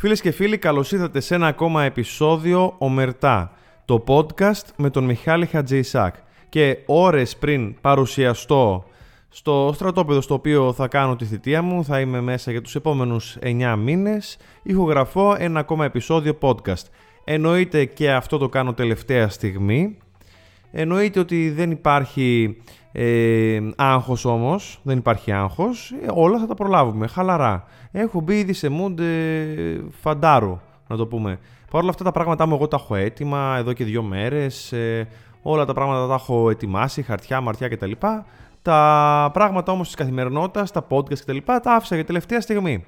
Φίλες και φίλοι, καλώς ήρθατε σε ένα ακόμα επεισόδιο Ομερτά, το podcast με τον Μιχάλη Χατζηισάκ. Και ώρες πριν παρουσιαστώ στο στρατόπεδο στο οποίο θα κάνω τη θητεία μου, θα είμαι μέσα για τους επόμενους 9 μήνες, ηχογραφώ ένα ακόμα επεισόδιο podcast. Εννοείται και αυτό το κάνω τελευταία στιγμή. Εννοείται ότι δεν υπάρχει άγχος όμως, δεν υπάρχει άγχος, όλα θα τα προλάβουμε, χαλαρά. Έχω μπει ήδη σε mood φαντάρου, να το πούμε. Παρ' όλα αυτά τα πράγματα μου εγώ τα έχω έτοιμα εδώ και 2 μέρες, όλα τα πράγματα τα έχω ετοιμάσει, χαρτιά, μαρτιά κτλ. Τα πράγματα όμως της καθημερινότητας, τα podcast κτλ. Τα άφησα για τελευταία στιγμή.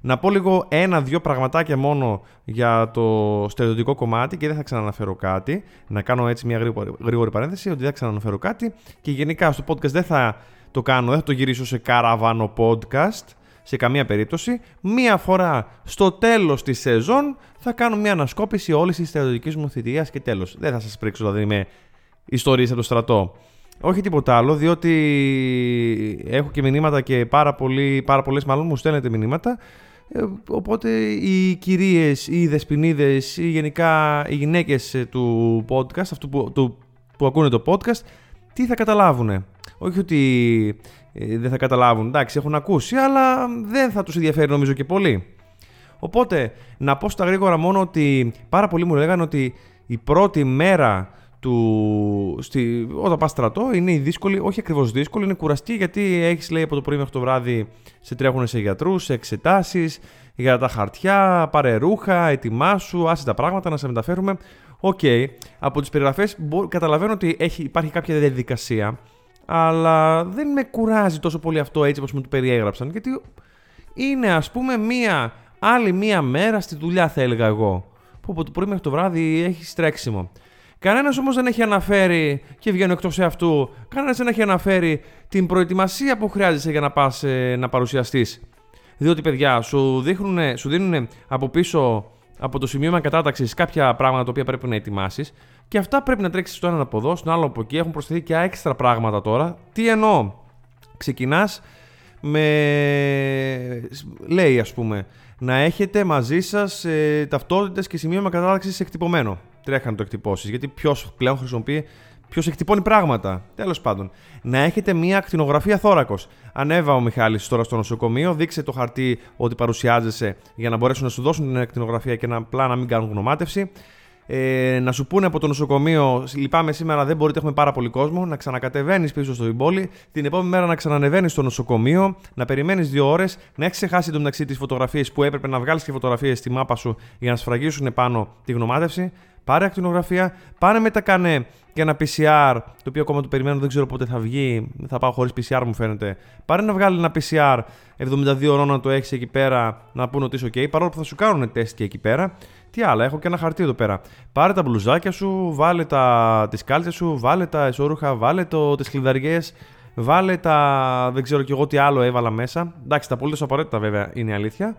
Να πω λίγο 1-2 πραγματάκια μόνο για το στερεοτυπικό κομμάτι και δεν θα ξαναναφέρω κάτι. Να κάνω έτσι μια γρήγορη παρένθεση ότι δεν θα ξαναναφέρω κάτι. Και γενικά στο podcast δεν θα το κάνω, δεν θα το γυρίσω σε καραβάνο podcast σε καμία περίπτωση. Μία φορά στο τέλος της σεζόν θα κάνω μια ανασκόπηση όλης της στερεοτυπικής μου θητείας και τέλος. Δεν θα σας πρίξω δηλαδή με ιστορίες από το στρατό. Όχι τίποτα άλλο, διότι έχω και μηνύματα και πάρα πολλές μάλλον μου στέλνετε μηνύματα. Οπότε οι κυρίες, οι δεσποινίδες ή γενικά οι γυναίκες του podcast, αυτού που ακούνε το podcast, τι θα καταλάβουνε. Όχι ότι δεν θα καταλάβουν, εντάξει, έχουν ακούσει, αλλά δεν θα τους ενδιαφέρει νομίζω και πολύ. Οπότε να πω στα γρήγορα μόνο ότι πάρα πολλοί μου λέγανε ότι η πρώτη μέρα όταν πας στρατό είναι η δύσκολη, όχι ακριβώς δύσκολη, είναι κουραστή, γιατί έχεις, λέει, από το πρωί μέχρι το βράδυ σε τρέχουν σε γιατρούς, σε εξετάσεις, για τα χαρτιά, πάρε ρούχα, ετοιμάσου, άσε τα πράγματα να σε μεταφέρουμε. Okay. Από τις περιγραφές καταλαβαίνω ότι υπάρχει κάποια διαδικασία, αλλά δεν με κουράζει τόσο πολύ αυτό έτσι όπως μου το περιέγραψαν, γιατί είναι, ας πούμε, άλλη μία μέρα στη δουλειά, θα έλεγα εγώ, που από το πρωί μέχρι το βράδυ έχεις τρέξιμο. Κανένας όμως δεν έχει αναφέρει, και βγαίνω εκτός εαυτού, κανένας δεν έχει αναφέρει την προετοιμασία που χρειάζεσαι για να πας να παρουσιαστείς. Διότι, παιδιά, σου δίνουν από πίσω, από το σημείο κατάταξης, κάποια πράγματα τα οποία πρέπει να ετοιμάσεις, και αυτά πρέπει να τρέξεις στο έναν από εδώ, στον άλλο από εκεί. Έχουν προσθεθεί και έξτρα πράγματα τώρα. Τι εννοώ? Ξεκινάς με, λέει, ας πούμε, να έχετε μαζί σας ταυτότητες και σημείο κατάταξης εκτυπωμένο. Τρέχα να το εκτυπώσεις, γιατί ποιος πλέον εκτυπώνει πράγματα. Τέλος πάντων, να έχετε μια ακτινογραφία θώρακος. Ανέβα ο Μιχάλης τώρα στο νοσοκομείο, δείξε το χαρτί ότι παρουσιάζεσαι για να μπορέσουν να σου δώσουν την ακτινογραφία και απλά να μην κάνουν γνωμάτευση. Να σου πούνε από το νοσοκομείο, λυπάμαι, σήμερα δεν μπορείτε, έχουμε πάρα πολύ κόσμο. Να ξανακατεβαίνεις πίσω στην πόλη, την επόμενη μέρα να ξανανεβαίνεις στο νοσοκομείο, να περιμένεις 2 ώρες, να έχεις ξεχάσει το μεταξύ τις φωτογραφίες που έπρεπε να βγάλεις και φωτογραφίες στη μάπα σου για να σφραγίσουν πάνω τη γνωμάτευση. Πάρε ακτινογραφία, πάνε μετά κάνε και ένα PCR, το οποίο ακόμα το περιμένω, δεν ξέρω πότε θα βγει. Θα πάω χωρίς PCR, μου φαίνεται. Πάρε να βγάλει ένα PCR 72 ώρων να το έχεις εκεί πέρα, να πούνε ότι είσαι OK, παρόλο που θα σου κάνουν τεστ και εκεί πέρα. Τι άλλα, έχω και ένα χαρτί εδώ πέρα. Πάρε τα μπλουζάκια σου, βάλε τις κάλτσες σου, βάλε τα εσώρουχα, βάλε τις κλειδαριές, βάλε τα. Δεν ξέρω κι εγώ τι άλλο έβαλα μέσα. Εντάξει, τα απολύτως απαραίτητα βέβαια είναι η αλήθεια.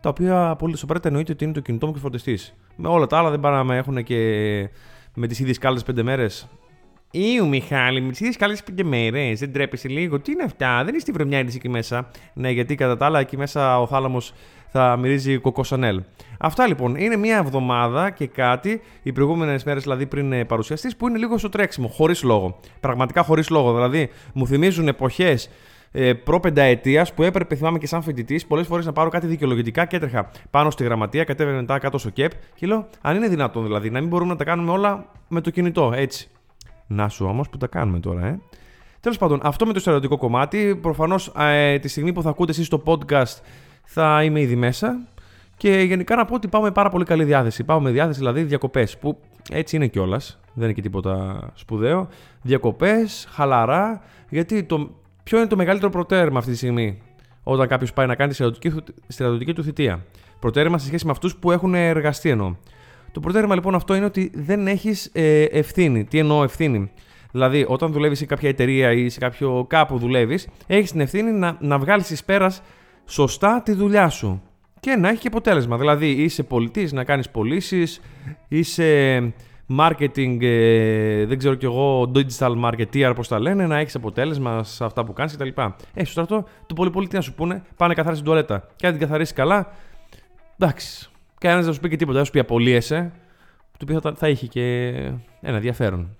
Τα οποία απολύτως απαραίτητα εννοείται ότι είναι το κινητό μου και ο φροντιστής. Με όλα τα άλλα δεν πάνε να με έχουν και με τις ίδιες κάλτσες 5 μέρες. Ήου, Μιχάλη, με τις ίδιες κάλτσες 5 μέρες, δεν τρέπεσαι λίγο? Τι είναι αυτά, δεν είσαι τη βρεμιά εκεί μέσα? Ναι, γιατί κατά τα άλλα εκεί μέσα ο θάλαμος θα μυρίζει κοκό Σανέλ. Αυτά λοιπόν, είναι μια εβδομάδα και κάτι, οι προηγούμενες μέρες δηλαδή πριν παρουσιαστείς, που είναι λίγο στο τρέξιμο, χωρίς λόγο. Πραγματικά χωρίς λόγο. Δηλαδή, μου θυμίζουν εποχές προ-5 ετίας που έπρεπε, θυμάμαι και σαν φοιτητής, πολλές φορές να πάρω κάτι δικαιολογητικά και έτρεχα πάνω στη γραμματεία, κατέβαινε μετά κάτω στο ΚΕΠ και λέω, αν είναι δυνατόν δηλαδή να μην μπορούμε να τα κάνουμε όλα με το κινητό έτσι. Να σου όμως που τα κάνουμε τώρα, Τέλος πάντων, αυτό με το στερεοτυπικό κομμάτι. Προφανώς τη στιγμή που θα ακούτε εσείς το podcast θα είμαι ήδη μέσα. Και γενικά να πω ότι πάω με πάρα πολύ καλή διάθεση. Πάω με διάθεση δηλαδή διακοπές, που έτσι είναι κιόλας. Δεν είναι και τίποτα σπουδαίο. Διακοπές, χαλαρά, γιατί ποιο είναι το μεγαλύτερο προτέρημα αυτή τη στιγμή όταν κάποιος πάει να κάνει τη στρατιωτική του θητεία? Προτέρημα σε σχέση με αυτούς που έχουν εργαστεί, εννοώ. Το προτέρημα λοιπόν αυτό είναι ότι δεν έχεις ευθύνη. Τι εννοώ ευθύνη? Δηλαδή, όταν δουλεύεις σε κάποια εταιρεία ή σε κάποιο κάπου δουλεύεις, έχεις την ευθύνη να βγάλεις εις πέρας σωστά τη δουλειά σου και να έχει και αποτέλεσμα. Δηλαδή, είσαι πολιτής, να κάνεις πωλήσεις, είσαι marketing, δεν ξέρω κι εγώ, digital marketeer, πώς τα λένε, να έχεις αποτέλεσμα σε αυτά που κάνεις κτλ. Στο στρατό, το πολύ πολύ τι να σου πούνε, πάνε καθάρισε την τουαλέτα. Και αν την καθαρίσεις καλά, Εντάξει. Κανένας δεν σου πει και τίποτα, θα σου πει απολύεσαι. Το οποίο θα είχε και ένα ενδιαφέρον.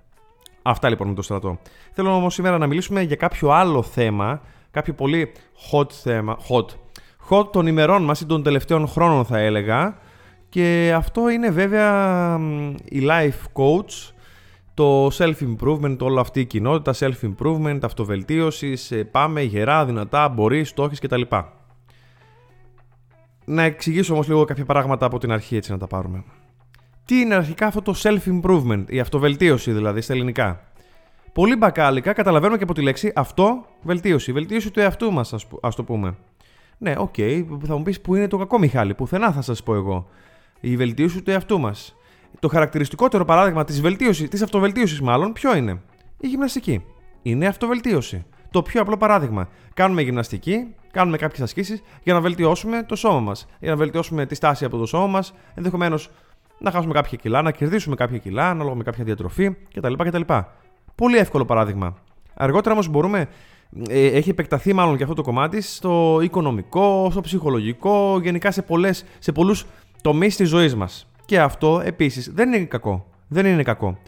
Αυτά λοιπόν με το στρατό. Θέλω όμως σήμερα να μιλήσουμε για κάποιο άλλο θέμα, κάποιο πολύ hot θέμα. Hot των ημερών μας ή των τελευταίων χρόνων θα έλεγα. Και αυτό είναι βέβαια η life coach, το self-improvement, όλη αυτή η κοινότητα, self-improvement, αυτοβελτίωσης, πάμε γερά, δυνατά, μπορείς, στόχες κτλ. Να εξηγήσω όμως λίγο κάποια πράγματα από την αρχή, έτσι να τα πάρουμε. Τι είναι αρχικά αυτό το self-improvement, η αυτοβελτίωση δηλαδή στα ελληνικά. Πολύ μπακάλικα, καταλαβαίνουμε και από τη λέξη αυτοβελτίωση, βελτίωση του εαυτού μας ας το πούμε. Ναι, οκ, θα μου πεις που είναι το κακό Μιχάλη, πουθενά θα σας πω εγώ. Η βελτίωση του εαυτού μας. Το χαρακτηριστικότερο παράδειγμα της αυτοβελτίωσης μάλλον, ποιο είναι? Η γυμναστική. Είναι αυτοβελτίωση. Το πιο απλό παράδειγμα. Κάνουμε γυμναστική, κάνουμε κάποιες ασκήσεις για να βελτιώσουμε το σώμα μας. Για να βελτιώσουμε τη στάση από το σώμα μας, ενδεχομένως να χάσουμε κάποια κιλά, να κερδίσουμε κάποια κιλά, ανάλογα με κάποια διατροφή κτλ. Πολύ εύκολο παράδειγμα. Αργότερα όμως μπορούμε. Έχει επεκταθεί μάλλον και αυτό το κομμάτι στο οικονομικό, στο ψυχολογικό, γενικά σε πολλούς τομείς της ζωής μας. Και αυτό επίσης δεν είναι κακό. Δεν είναι κακό.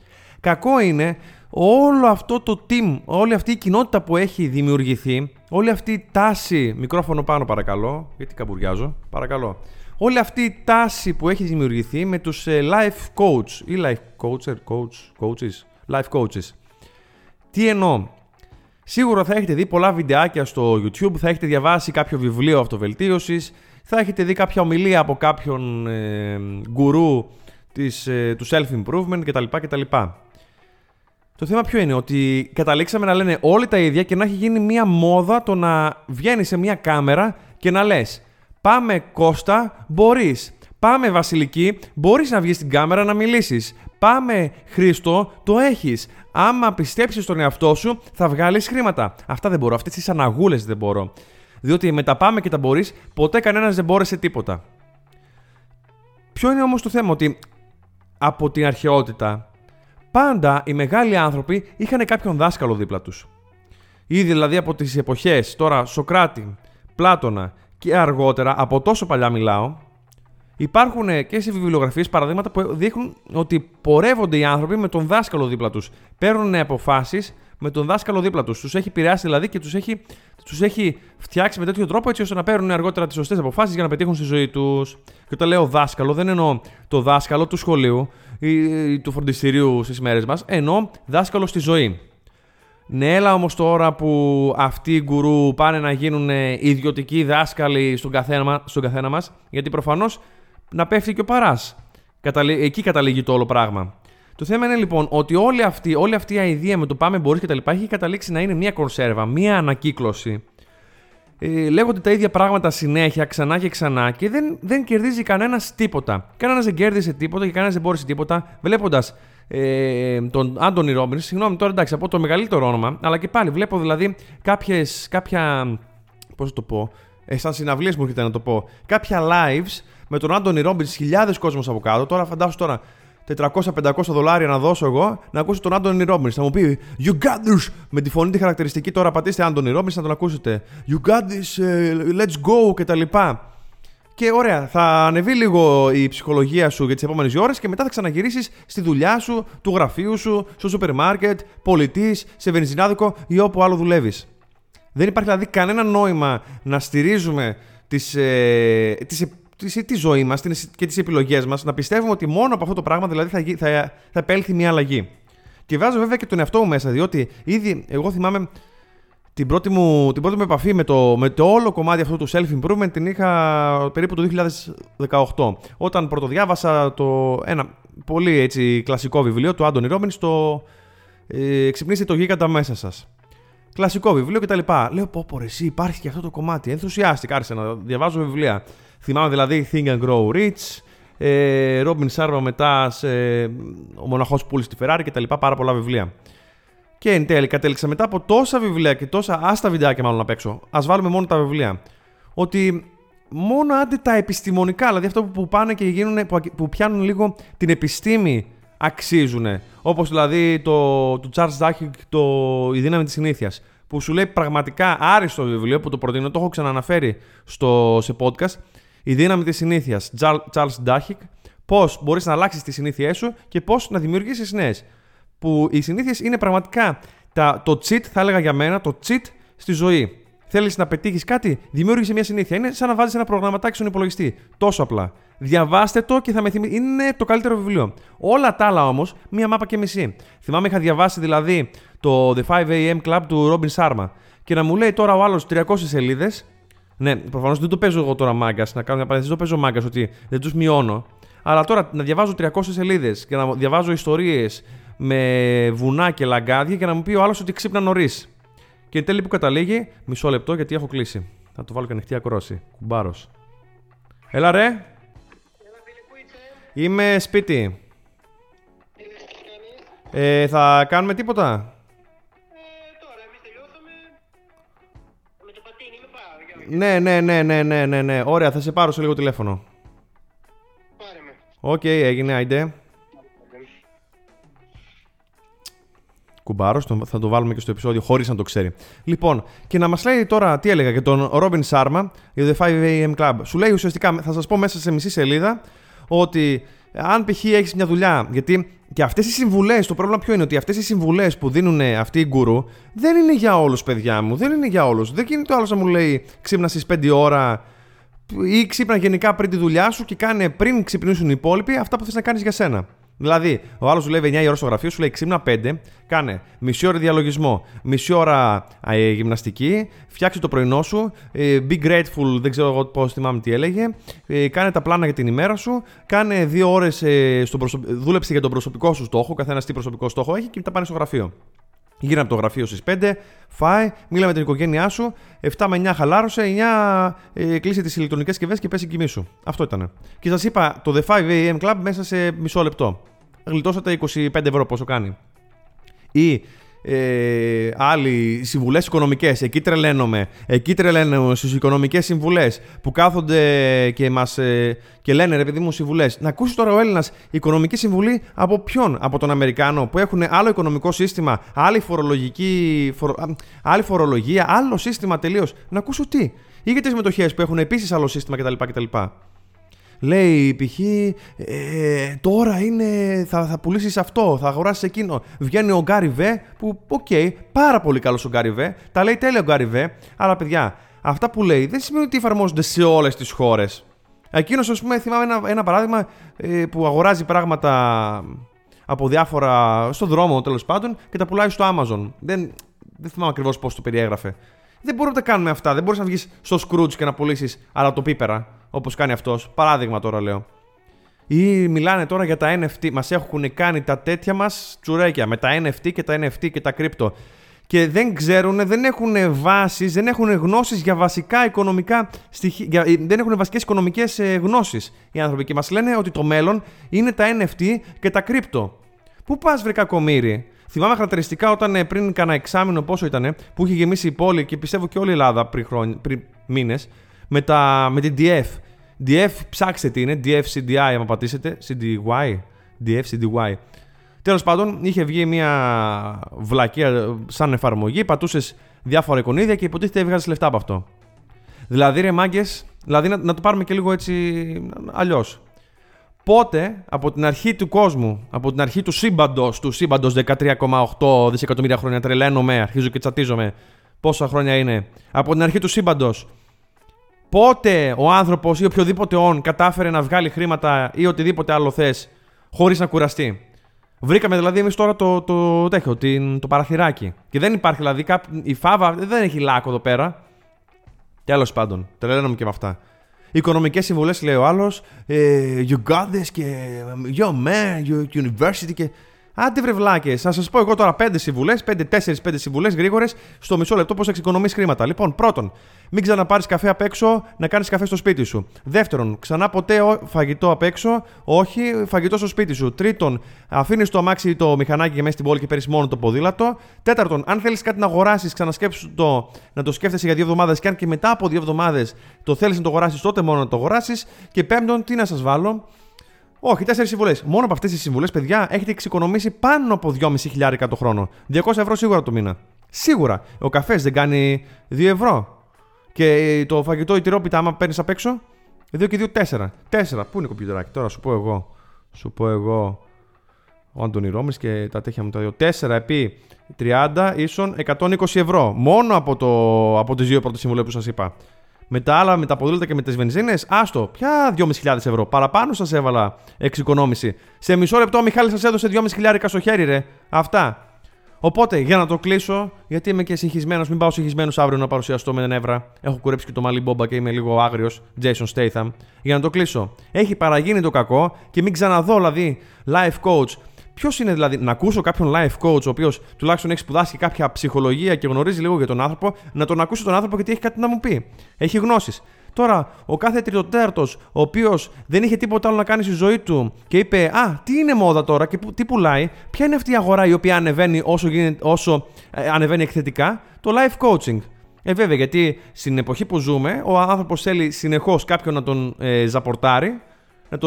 Κακό είναι όλο αυτό το team, όλη αυτή η κοινότητα που έχει δημιουργηθεί, όλη αυτή η τάση, μικρόφωνο πάνω παρακαλώ, γιατί καμπουριάζω, παρακαλώ. Όλη αυτή η τάση που έχει δημιουργηθεί με τους life coach ή life coaches. Τι εννοώ? Σίγουρα θα έχετε δει πολλά βιντεάκια στο YouTube, θα έχετε διαβάσει κάποιο βιβλίο αυτοβελτίωσης, θα έχετε δει κάποια ομιλία από κάποιον γκουρού του self-improvement κτλ. Το θέμα ποιο είναι? Ότι καταλήξαμε να λένε όλοι τα ίδια και να έχει γίνει μια μόδα το να βγαίνει σε μια κάμερα και να λες «Πάμε Κώστα, μπορείς». Πάμε Βασιλική, μπορείς να βγεις στην κάμερα να μιλήσεις. Πάμε Χρήστο, το έχεις. Άμα πιστέψεις τον εαυτό σου, θα βγάλεις χρήματα. Αυτά δεν μπορώ, αυτές τις αναγούλες δεν μπορώ. Διότι με τα πάμε και τα μπορείς, ποτέ κανένας δεν μπόρεσε τίποτα. Ποιο είναι όμως το θέμα? Ότι από την αρχαιότητα, πάντα οι μεγάλοι άνθρωποι είχαν κάποιον δάσκαλο δίπλα τους. Ήδη δηλαδή από τις εποχές, τώρα Σοκράτη, Πλάτωνα και αργότερα, από τόσο παλιά μιλάω, υπάρχουν και σε βιβλιογραφίες παραδείγματα που δείχνουν ότι πορεύονται οι άνθρωποι με τον δάσκαλο δίπλα τους. Παίρνουν αποφάσεις με τον δάσκαλο δίπλα τους. Τους έχει επηρεάσει δηλαδή και τους έχει φτιάξει με τέτοιο τρόπο έτσι ώστε να παίρνουν αργότερα τις σωστές αποφάσεις για να πετύχουν στη ζωή τους. Και όταν λέω δάσκαλο, δεν εννοώ το δάσκαλο του σχολείου ή του φροντιστηρίου στις μέρες μας, εννοώ δάσκαλο στη ζωή. Ναι, έλα όμως τώρα που αυτοί οι γκουρού πάνε να γίνουν ιδιωτικοί δάσκαλοι στον καθένα μας, γιατί προφανώς. Να πέφτει και ο παράς. Εκεί καταλήγει το όλο πράγμα. Το θέμα είναι λοιπόν ότι όλη αυτή η αηδία με το πάμε μπορείς κτλ. Έχει καταλήξει να είναι μια κονσέρβα, μια ανακύκλωση. Λέγονται τα ίδια πράγματα συνέχεια, ξανά και ξανά και δεν κερδίζει κανένας τίποτα. Κανένας δεν κέρδισε τίποτα και κανένας δεν μπόρεσε τίποτα. Βλέποντας τον Anthony Robbins, συγγνώμη τώρα εντάξει, από το μεγαλύτερο όνομα, αλλά και πάλι βλέπω δηλαδή κάποια. Πώς το πω, σαν συναυλίες μου έρχεται να το πω, κάποια lives. Με τον Anthony Robbins, χιλιάδες κόσμος από κάτω. Τώρα φαντάσου τώρα $400-500 να δώσω εγώ να ακούσω τον Anthony Robbins. Θα μου πει You got this! Με τη φωνή τη χαρακτηριστική. Τώρα πατήστε Anthony Robbins να τον ακούσετε. You got this! Let's go! Κτλ. Και ωραία, θα ανεβεί λίγο η ψυχολογία σου για τις επόμενες ώρες και μετά θα ξαναγυρίσεις στη δουλειά σου, του γραφείου σου, στο σούπερ μάρκετ, πολιτής, σε βενζινάδικο ή όπου άλλο δουλεύεις. Δεν υπάρχει δηλαδή κανένα νόημα να στηρίζουμε τη ζωή μας και τις επιλογές μας, να πιστεύουμε ότι μόνο από αυτό το πράγμα δηλαδή θα επέλθει μια αλλαγή. Και βάζω βέβαια και τον εαυτό μου μέσα, διότι ήδη εγώ θυμάμαι την πρώτη μου επαφή με το όλο κομμάτι αυτό του self-improvement την είχα περίπου το 2018, όταν πρωτοδιάβασα ένα πολύ έτσι κλασικό βιβλίο του Anthony Robbins, το «Ξυπνήστε το γίγαντα μέσα σας». Κλασικό βιβλίο κτλ. Λέω πω ρε εσύ υπάρχει και αυτό το κομμάτι. Ενθουσιάστηκα, άρχισα να διαβάζω βιβλία. Θυμάμαι δηλαδή Think and Grow Rich, Robin Sharma μετά Ο Μοναχός Πούλης στη Φεράρι κτλ. Πάρα πολλά βιβλία. Και εν τέλει κατέληξα μετά από τόσα βιβλία και τόσα άστα βιντεάκια μάλλον απ' έξω. Ας βάλουμε μόνο τα βιβλία. Ότι μόνο άντε τα επιστημονικά, δηλαδή αυτό που πάνε και γίνουν, που πιάνουν λίγο την επιστήμη, αξίζουνε. Όπως δηλαδή του Charles Duhigg, «Η δύναμη της συνήθειας», που σου λέει πραγματικά άριστο βιβλίο που το προτείνω, το έχω ξανααναφέρει σε podcast. Η δύναμη της συνήθειας, Charles Duhigg, πώς μπορείς να αλλάξεις τις συνήθειές σου και πώς να δημιουργήσεις νέες. Που οι συνήθειες είναι πραγματικά το cheat, θα έλεγα για μένα, το cheat στη ζωή. Θέλεις να πετύχεις κάτι, δημιούργησε μια συνήθεια. Είναι σαν να βάζεις ένα προγραμματάκι στον υπολογιστή. Τόσο απλά. Διαβάστε το και θα με θυμίσει. Είναι το καλύτερο βιβλίο. Όλα τα άλλα όμως, μία μάπα και μισή. Θυμάμαι, είχα διαβάσει δηλαδή το The 5AM Club του Robin Sharma. Και να μου λέει τώρα ο άλλος 300 σελίδες. Ναι, προφανώς δεν το παίζω εγώ τώρα μάγκας. Να κάνω μια παρένθεση, δεν το παίζω μάγκας, ότι δεν τους μειώνω. Αλλά τώρα να διαβάζω 300 σελίδες και να διαβάζω ιστορίες με βουνά και λαγκάδια και να μου πει ο άλλος ότι ξύπνα νωρίς. Και εν τέλει που καταλήγει, μισό λεπτό γιατί έχω κλείσει. Θα το βάλω και ανοιχτή ακρόαση. Κουμπάρος. Έλα ρε. Έλα, φίλε, πού είσαι? Είμαι σπίτι. Θα κάνουμε τίποτα? Τώρα, εμείς τελειώσαμε. Με το πατίνι, με πάω. Ναι. Ωραία, θα σε πάρω σε λίγο τηλέφωνο. Πάρε με. Οκ, έγινε, άιντε. Κουμπάρος, θα το βάλουμε και στο επεισόδιο χωρίς να το ξέρει. Λοιπόν, και να μας λέει τώρα, τι έλεγα, για τον Robin Sharma, για το 5AM Club. Σου λέει ουσιαστικά, θα σας πω μέσα σε μισή σελίδα, ότι αν π.χ. έχεις μια δουλειά, γιατί και αυτές οι συμβουλές, το πρόβλημα ποιο είναι, ότι αυτές οι συμβουλές που δίνουν αυτοί οι γκουρού δεν είναι για όλους, παιδιά μου, δεν είναι για όλους. Δεν γίνεται ο άλλος να μου λέει ξύπνα στις 5 ώρα ή ξύπνα γενικά πριν τη δουλειά σου και κάνε πριν ξυπνήσουν οι υπόλοιποι αυτά που θες να κάνεις για σένα. Δηλαδή, ο άλλος σου λέει 9 η ώρα στο γραφείο, σου λέει ξύπνα 5, κάνε μισή ώρα διαλογισμό, μισή ώρα γυμναστική, φτιάξε το πρωινό σου, be grateful, δεν ξέρω εγώ πώς θυμάμαι τι έλεγε, κάνε τα πλάνα για την ημέρα σου, κάνε 2 ώρες δούλεψε για τον προσωπικό σου στόχο, καθένας τι προσωπικό στόχο έχει και μετά πάνε στο γραφείο. Γύρνα από το γραφείο στις 5, φάει, μίλα με την οικογένειά σου, 7 με 9 χαλάρωσε, 9 κλείσε τις ηλεκτρονικές συσκευές και πέσει κοιμήσου. Αυτό ήταν. Και σας είπα το The 5AM Club μέσα σε μισό λεπτό. Γλιτώσατε 25 ευρώ πόσο κάνει. Ή άλλοι συμβουλές οικονομικές. Εκεί τρελαίνομαι στις οικονομικές συμβουλές που κάθονται και μας και λένε ρε παιδί μου συμβουλές. Να ακούσει τώρα ο Έλληνας οικονομική συμβουλή από ποιον? Από τον Αμερικάνο που έχουν άλλο οικονομικό σύστημα, άλλη φορολογία, άλλο σύστημα τελείως. Να ακούσω τι? Ή για τις μετοχές που έχουν επίσης άλλο σύστημα κτλ. Λέει π.χ. Τώρα είναι, θα πουλήσεις αυτό, θα αγοράσεις εκείνο. Βγαίνει ο Gary Vee που, οκ, πάρα πολύ καλός ο Gary Vee. Τα λέει τέλεια ο Gary Vee. Αλλά παιδιά, αυτά που λέει δεν σημαίνει ότι εφαρμόζονται σε όλες τις χώρες. Εκείνος, ας πούμε, θυμάμαι ένα παράδειγμα που αγοράζει πράγματα από διάφορα, στον δρόμο τέλος πάντων, και τα πουλάει στο Amazon. Δεν θυμάμαι ακριβώς πώς το περιέγραφε. Δεν μπορούμε να τα κάνουμε αυτά. Δεν μπορείς να βγεις στο Scrooge και να πουλήσεις αλατοπίπερα, όπως κάνει αυτός. Παράδειγμα τώρα λέω. Ή μιλάνε τώρα για τα NFT. Μας έχουν κάνει τα τέτοια μας τσουρέκια με τα NFT και τα NFT και τα κρύπτο. Και δεν ξέρουν, δεν έχουν βάσεις, δεν έχουν γνώσεις για βασικά οικονομικά στοιχεία. Δεν έχουν βασικές οικονομικές γνώσεις οι άνθρωποι. Και μας λένε ότι το μέλλον είναι τα NFT και τα κρύπτο. Πού πας, βρε κακομοίρη? Θυμάμαι χαρακτηριστικά όταν πριν κάνα εξάμηνο, πόσο ήτανε, που είχε γεμίσει η πόλη και πιστεύω και όλη η Ελλάδα πριν μήνες, με την DF. DF, ψάξτε τι είναι, DF-CDI, άμα πατήσετε, CDY, DF-CDY. Τέλος πάντων, είχε βγει μια βλακία σαν εφαρμογή, πατούσες διάφορα εικονίδια και υποτίθεται έβγαζες λεφτά από αυτό. Δηλαδή, ρε μάγκες, να το πάρουμε και λίγο έτσι αλλιώς. Πότε από την αρχή του κόσμου, από την αρχή του σύμπαντος 13,8 δισεκατομμύρια χρόνια, τρελαίνομαι, αρχίζω και τσατίζομαι πόσα χρόνια είναι, από την αρχή του σύμπαντος, πότε ο άνθρωπος ή οποιοδήποτε όν κατάφερε να βγάλει χρήματα ή οτιδήποτε άλλο θες χωρίς να κουραστεί? Βρήκαμε δηλαδή εμείς τώρα το παραθυράκι και δεν υπάρχει δηλαδή η φάβα, δεν έχει λάκκο εδώ πέρα. Τέλος πάντων, τρελαίνομαι και με αυτά. Οικονομικές συμβουλές λέει ο άλλος, you got this και yo man, your university και... Άντε βρε βλάκες, θα σας πω εγώ τώρα 5 συμβουλές, 4-5 συμβουλές γρήγορες, στο μισό λεπτό πώς θα εξοικονομήσεις χρήματα. Λοιπόν, πρώτον, μην ξαναπάρεις καφέ απ' έξω, να κάνεις καφέ στο σπίτι σου. Δεύτερον, ξανά ποτέ φαγητό απ' έξω, όχι φαγητό στο σπίτι σου. Τρίτον, αφήνεις το αμάξι το μηχανάκι και μέσα στην πόλη και παίρνεις μόνο το ποδήλατο. Τέταρτον, αν θέλεις κάτι να αγοράσεις, ξανασκέψου το, να το σκέφτεσαι για 2 εβδομάδες και αν και μετά από 2 εβδομάδες το θέλεις να το αγοράσεις, τότε μόνο να το αγοράσεις. Και πέμπτον, τι να σας βάλω? Όχι, 4 συμβουλές. Μόνο από αυτές τις συμβουλές, παιδιά, έχετε εξοικονομήσει πάνω από 2.500 το χρόνο. 200 ευρώ σίγουρα το μήνα. Σίγουρα. Ο καφές δεν κάνει 2 ευρώ. Και το φαγητό, η τυρόπιτα, άμα παίρνεις απ' έξω, 2 και 2, 4. 4. Πού είναι κομπιουτεράκι, τώρα σου πω εγώ. Σου πω εγώ ο Anthony Robbins και τα τέχεια μου τα δύο. 4 επί 30 ίσον 120 ευρώ. Μόνο από τις δύο πρώτες συμβουλές που σας είπα. Με τα άλλα, με τα ποδήλατα και με τις βενζίνες, άστο, πια 2.500 ευρώ. Παραπάνω σας έβαλα εξοικονόμηση. Σε μισό λεπτό ο Μιχάλης σας έδωσε 2.500 στο χέρι, ρε. Αυτά. Οπότε, για να το κλείσω, γιατί είμαι και συγχυσμένος, μην πάω συγχυσμένος αύριο να παρουσιαστώ με νεύρα. Έχω κουρέψει και το μαλλί μπόμπα και είμαι λίγο άγριος, Jason Statham. Για να το κλείσω. Έχει παραγίνει το κακό και μην ξαναδώ, δηλαδή, life coach. Ποιος είναι δηλαδή, να ακούσω κάποιον life coach, ο οποίος τουλάχιστον έχει σπουδάσει κάποια ψυχολογία και γνωρίζει λίγο για τον άνθρωπο, να τον ακούσω τον άνθρωπο γιατί έχει κάτι να μου πει. Έχει γνώσεις. Τώρα, ο κάθε τριτοτέρτος, ο οποίος δεν είχε τίποτα άλλο να κάνει στη ζωή του και είπε: «Α, τι είναι μόδα τώρα και τι πουλάει, ποια είναι αυτή η αγορά η οποία ανεβαίνει όσο ανεβαίνει εκθετικά», το life coaching. Βέβαια, γιατί στην εποχή που ζούμε, ο άνθρωπος θέλει συνεχώς κάποιον να τον ζαπορτάρει.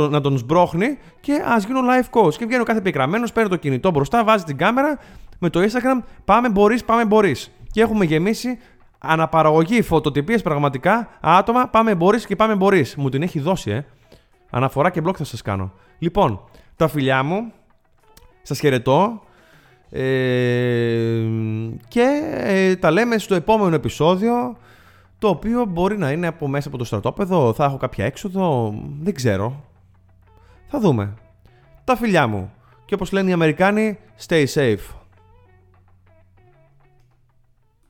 Να τον σμπρώχνει και ας γίνω life coach. Και βγαίνει ο κάθε πικραμένος, παίρνει το κινητό μπροστά, βάζει την κάμερα με το Instagram. Πάμε, μπορείς, πάμε, μπορείς. Και έχουμε γεμίσει αναπαραγωγή φωτοτυπίες πραγματικά. Άτομα, πάμε, μπορείς και πάμε, μπορείς. Μου την έχει δώσει, Αναφορά και μπλοκ θα σας κάνω. Λοιπόν, τα φιλιά μου, σας χαιρετώ. Και τα λέμε στο επόμενο επεισόδιο. Το οποίο μπορεί να είναι από μέσα από το στρατόπεδο, θα έχω κάποια έξοδο, δεν ξέρω. Θα δούμε. Τα φιλιά μου. Και όπως λένε οι Αμερικάνοι, stay safe.